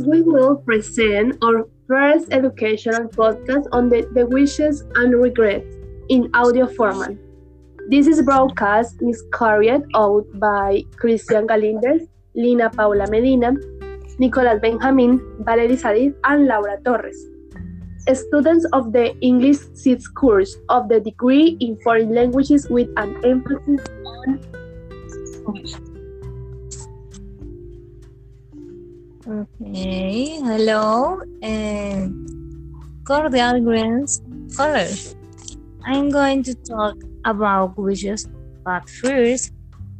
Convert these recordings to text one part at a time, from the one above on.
We will present our first educational podcast on the wishes and regrets in audio format. This is broadcast is carried out by Christian Galindez, Lina Paula Medina, Nicolás Benjamín, Valerie Sadiz, and Laura Torres. Students of the English Seeds Course of the degree in foreign languages with an emphasis on English. Okay, hello, cordial greens colors. I'm going to talk about wishes, but first,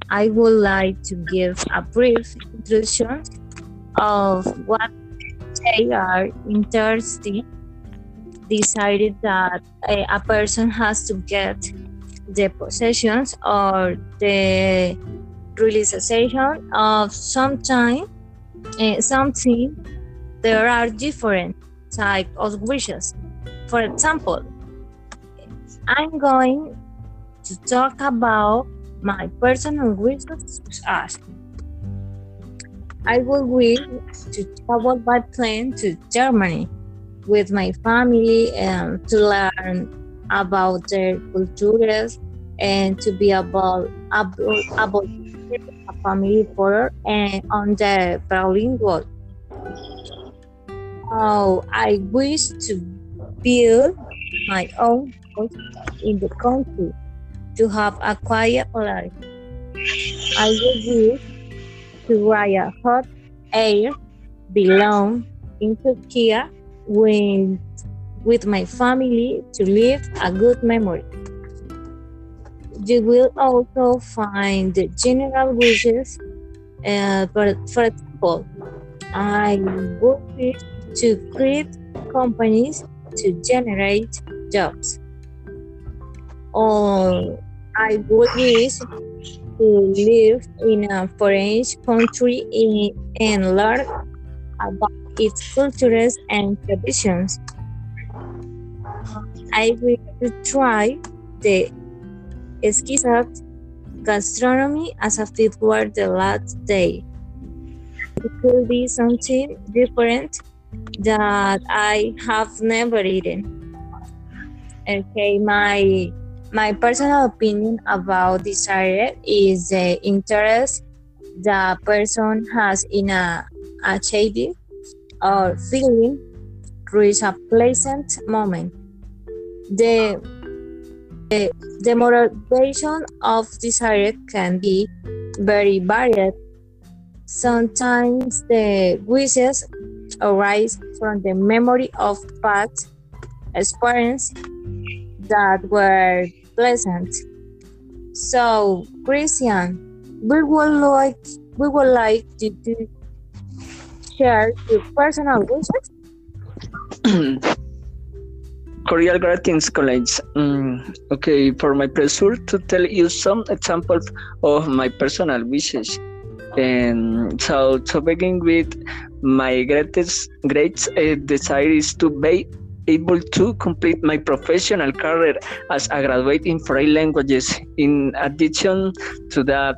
I would like to give a brief introduction of what they are interested. Decided that a person has to get the possessions or the realization of something. There are different types of wishes. For example, I'm going to talk about my personal wishes, such as I would wish to travel by plane to Germany with my family and to learn about their cultures and to be about a family photo and on the bilingual. Oh, I wish to build my own house in the country to have a quiet life. I would wish to ride a hot air balloon in Turkey with my family to live a good memory. You will also find the general wishes, for example, I would wish to create companies to generate jobs, or I would wish to live in a foreign country and learn about its cultures and traditions. I will try the exquisite gastronomy as if it were the last day. It could be something different that I have never eaten. Okay, my personal opinion about desire is the interest the person has in achieving or feeling reach a pleasant moment. The motivation of desire can be very varied. Sometimes the wishes arise from the memory of past experiences that were pleasant. So, Christian, we would like to do share your personal wishes. Cordial greetings, colleagues. Okay, for my pleasure to tell you some examples of my personal wishes. And so, to begin with, my greatest desire is to be able to complete my professional career as a graduate in foreign languages. In addition to that,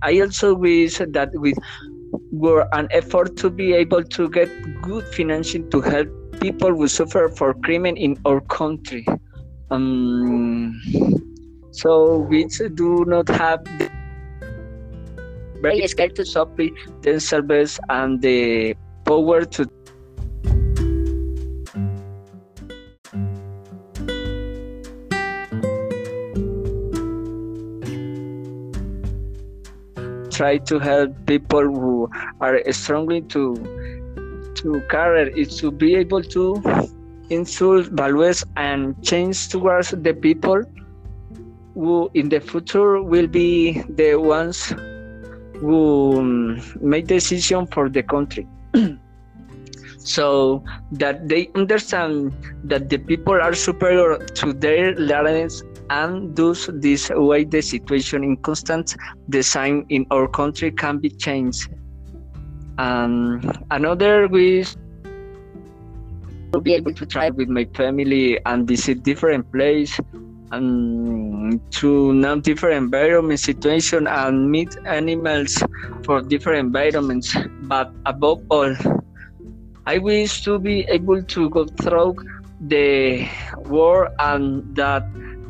I also wish that with were an effort to be able to get good financing to help people who suffer for crime in our country. So we do not have the very scared to supply the service and the power to. Try to help people who are struggling to career is to be able to insult values and change towards the people who in the future will be the ones who make decisions for the country. So that they understand that the people are superior to their learnings, and thus this way the situation in constant design in our country can be changed. Another wish to be able to travel with my family and visit different places and to know different environment situation and meet animals for different environments. But above all, I wish to be able to go through the world and that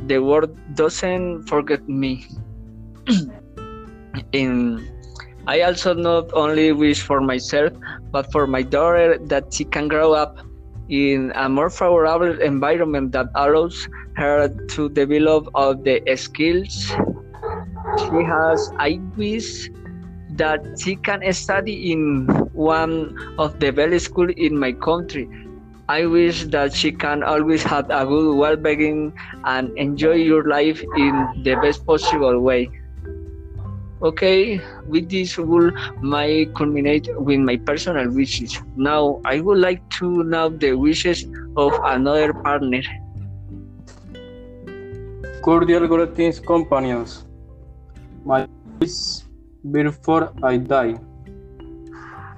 the world doesn't forget me. I also not only wish for myself, but for my daughter, that she can grow up in a more favorable environment that allows her to develop all the skills she has. I wish that she can study in one of the best schools in my country. I wish that she can always have a good well-being and enjoy your life in the best possible way. Okay, with this will my culminate with my personal wishes. Now I would like to know the wishes of another partner. Cordial greetings, companions. My wish before I die.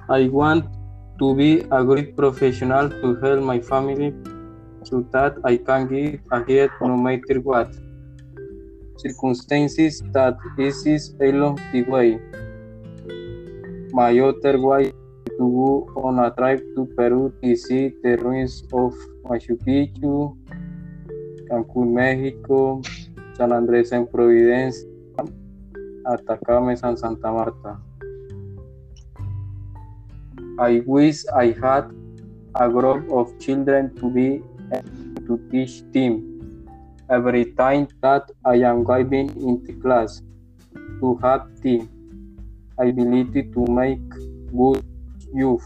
I want to be a great professional to help my family so that I can get ahead no matter what. Circumstances that this is along the way. My other way to go on a trip to Peru to see the ruins of Machu Picchu, Cancún, Mexico, San Andrés en Providencia, Atacama and Santa Marta. I wish I had a group of children to be able to teach them. Every time that I am guiding in the class, to have the ability to make good use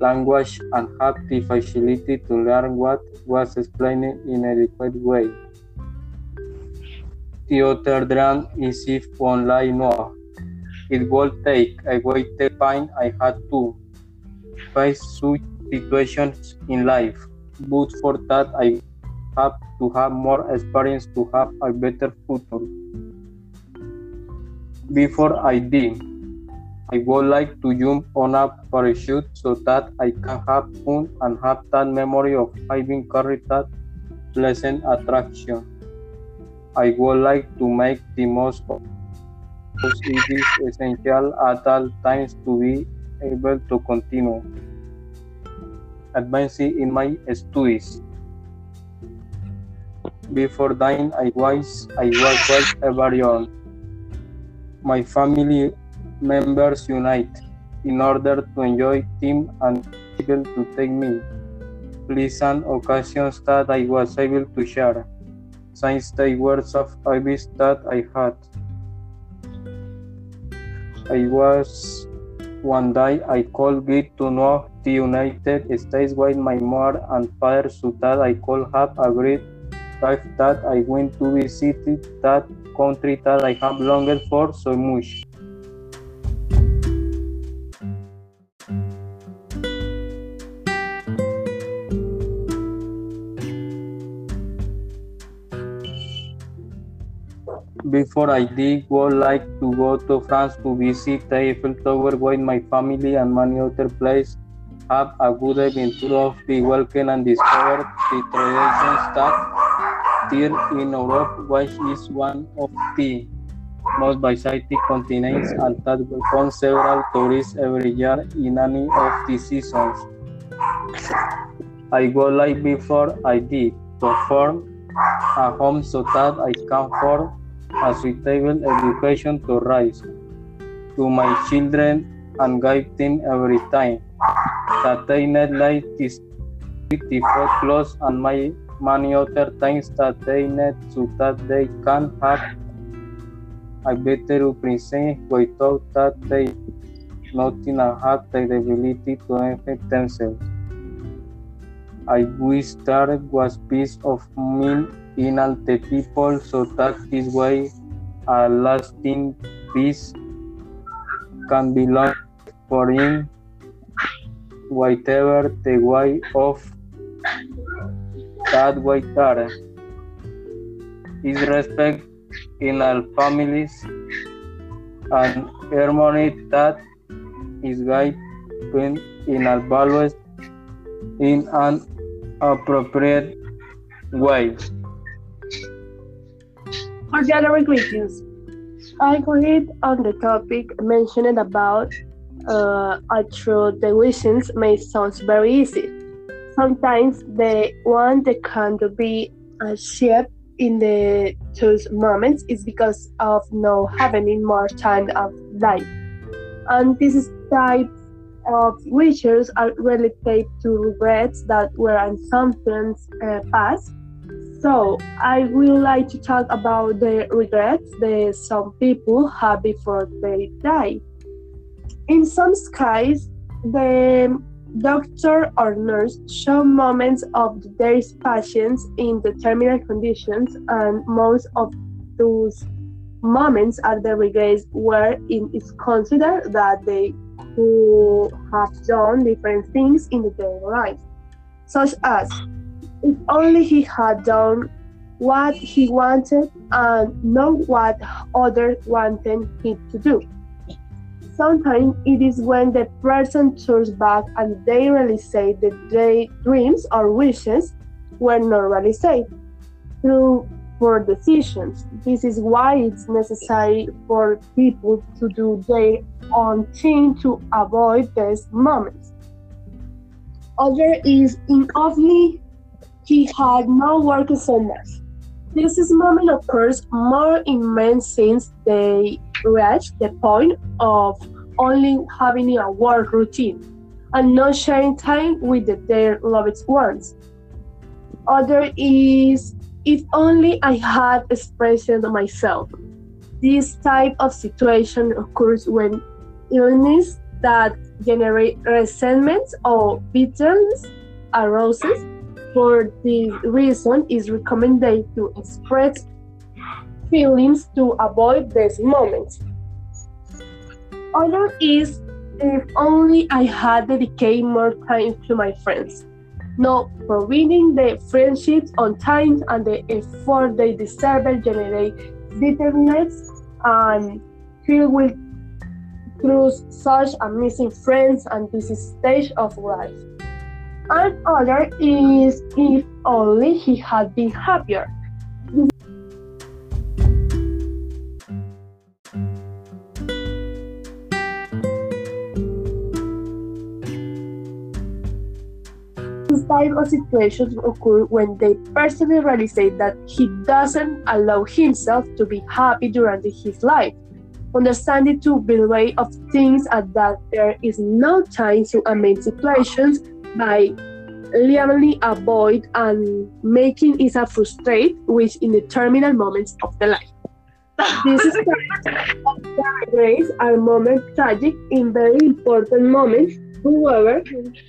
language and have the facility to learn what was explained in an adequate way. The other dream is if online now. It will take away the pain I had to face such situations in life, but for that I have to have more experience to have a better future. Before I die, I would like to jump on a parachute so that I can have fun and have that memory of having carried that pleasant attraction. I would like to make the most of it. It is essential at all times to be able to continue advancing in my studies. Before dying, I was every on. My family members unite in order to enjoy team and able to take me pleasant occasions that I was able to share, since they were of service that I had. I was one day I could get to know the United States with my mother and father so that I could have a great life that I went to visit that country that I have longed for so much. Before I did, would like to go to France to visit the Eiffel Tower with my family and many other places. Have a good adventure of the walking and discover the traditions that here in Europe, which is one of the most visited continents and that welcomes several tourists every year in any of the seasons. I would like before I did to form a home so that I can form a suitable education to raise to my children and guide them every time that they need like this the food clothes and my many other things that they need so that they can have a better presence without that they nothing and have the ability to affect themselves. I wish there was peace of mind in all the people so that this way a lasting peace can be lost for him, whatever the way of that way there is respect in our families and harmony that is guided in our values in an appropriate way. For the other greetings, I agreed on the topic mentioned about although the questions may sound very easy. Sometimes the one that can be achieved in the those moments is because of not having more time of life. And this type of wishes are related to regrets that were sometimes past. So I would like to talk about the regrets that some people have before they die. In some cases, the doctor or nurse show moments of their patients in the terminal conditions, and most of those moments are the regrets where it is considered that they who have done different things in their life, such as if only he had done what he wanted and not what others wanted him to do. Sometimes it is when the person turns back and they realize that their dreams or wishes were not realized through poor decisions. This is why it's necessary for people to do their own thing to avoid these moments. Other is in only he had not worked so much. This moment occurs more in men since they reach the point of only having a work routine and not sharing time with their loved ones. Other is, if only I had expressed myself. This type of situation occurs when illness that generate resentment or bitterness arises. For this reason, it is recommended to express feelings to avoid these moments. Other is, if only I had dedicated more time to my friends, not providing the friendships on time and the effort they deserve generate bitterness and feel with through such a missing friends and this stage of life. And other is, if only he had been happier. This type of situations occur when they personally realize that he doesn't allow himself to be happy during his life, understanding to be the way of things and that there is no time to amend situations by liably avoid and making it a frustrate, which in the terminal moments of the life. This is regrets are moment tragic in very important moments. However,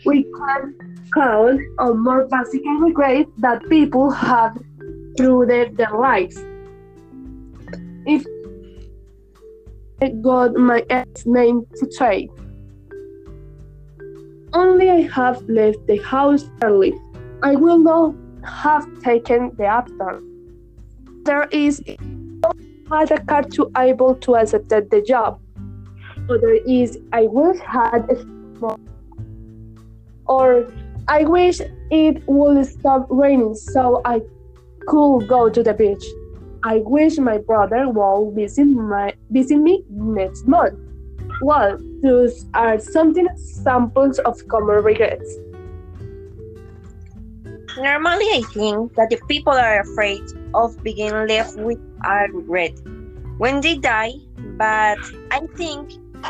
we can count on more basic regrets that people have through their lives. If I got my ex name to trade, only I have left the house early, I will not have taken the upturn. There is no other car to able to accept the job. Other is, I would have a small, or I wish it would stop raining so I could go to the beach. I wish my brother would visit me next month. Well, those are some examples of common regrets. Normally, I think that the people are afraid of being left with a regret when they die, but I think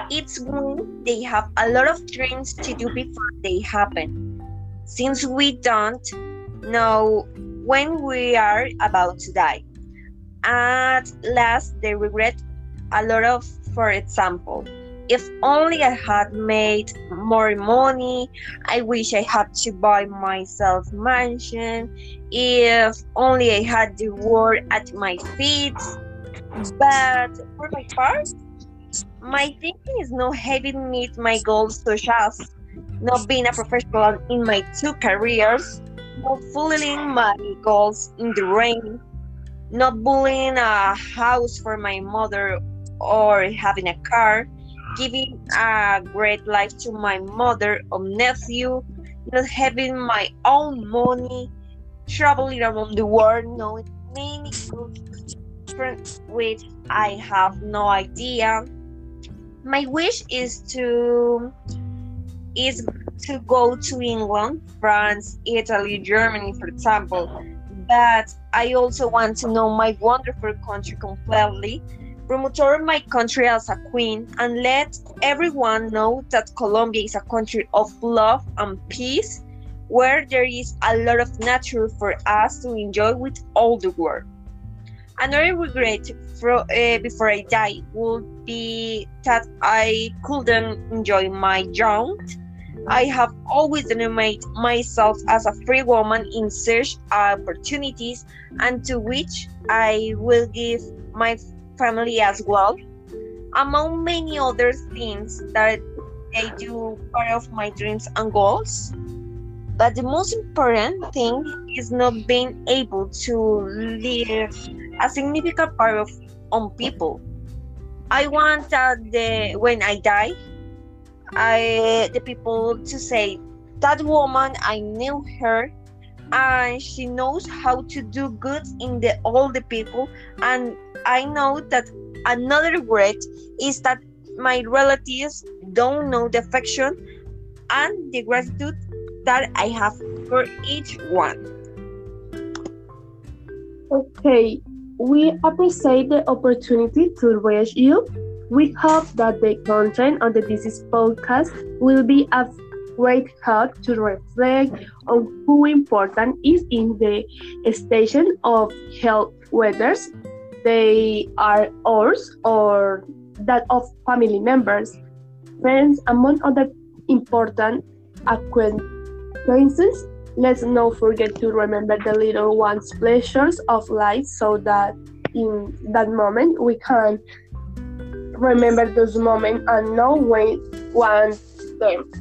it's when they have a lot of dreams to do before they happen, since we don't know when we are about to die. At last, they regret a lot of, for example, if only I had made more money, I wish I had to buy myself a mansion, if only I had the world at my feet. But for my part, my thinking is not having met my goals, such as not being a professional in my two careers, not fulfilling my goals in the rain, not building a house for my mother or having a car, giving a great life to my mother or nephew, not having my own money, traveling around the world, knowing many groups which I have no idea, My wish is to go to England, France, Italy, Germany, for example. But I also want to know my wonderful country completely, promote my country as a queen, and let everyone know that Colombia is a country of love and peace, where there is a lot of nature for us to enjoy with all the world. Another regret before I die would be that I couldn't enjoy my youth. I have always denominated myself as a free woman in search of opportunities, and to which I will give my family as well. Among many other things that I do part of my dreams and goals. But the most important thing is not being able to live a significant part of on people. I want that when I die, the people to say, that woman, I knew her, and she knows how to do good in all the people. And I know that another regret is that my relatives don't know the affection and the gratitude that I have for each one. Okay, we appreciate the opportunity to reach you. We hope that the content on the This podcast will be a great help to reflect on who important is in the station of health, whether they are ours or that of family members, friends, among other important acquaintances. Let's not forget to remember the little ones' pleasures of life, so that in that moment we can remember those moments and know when want them.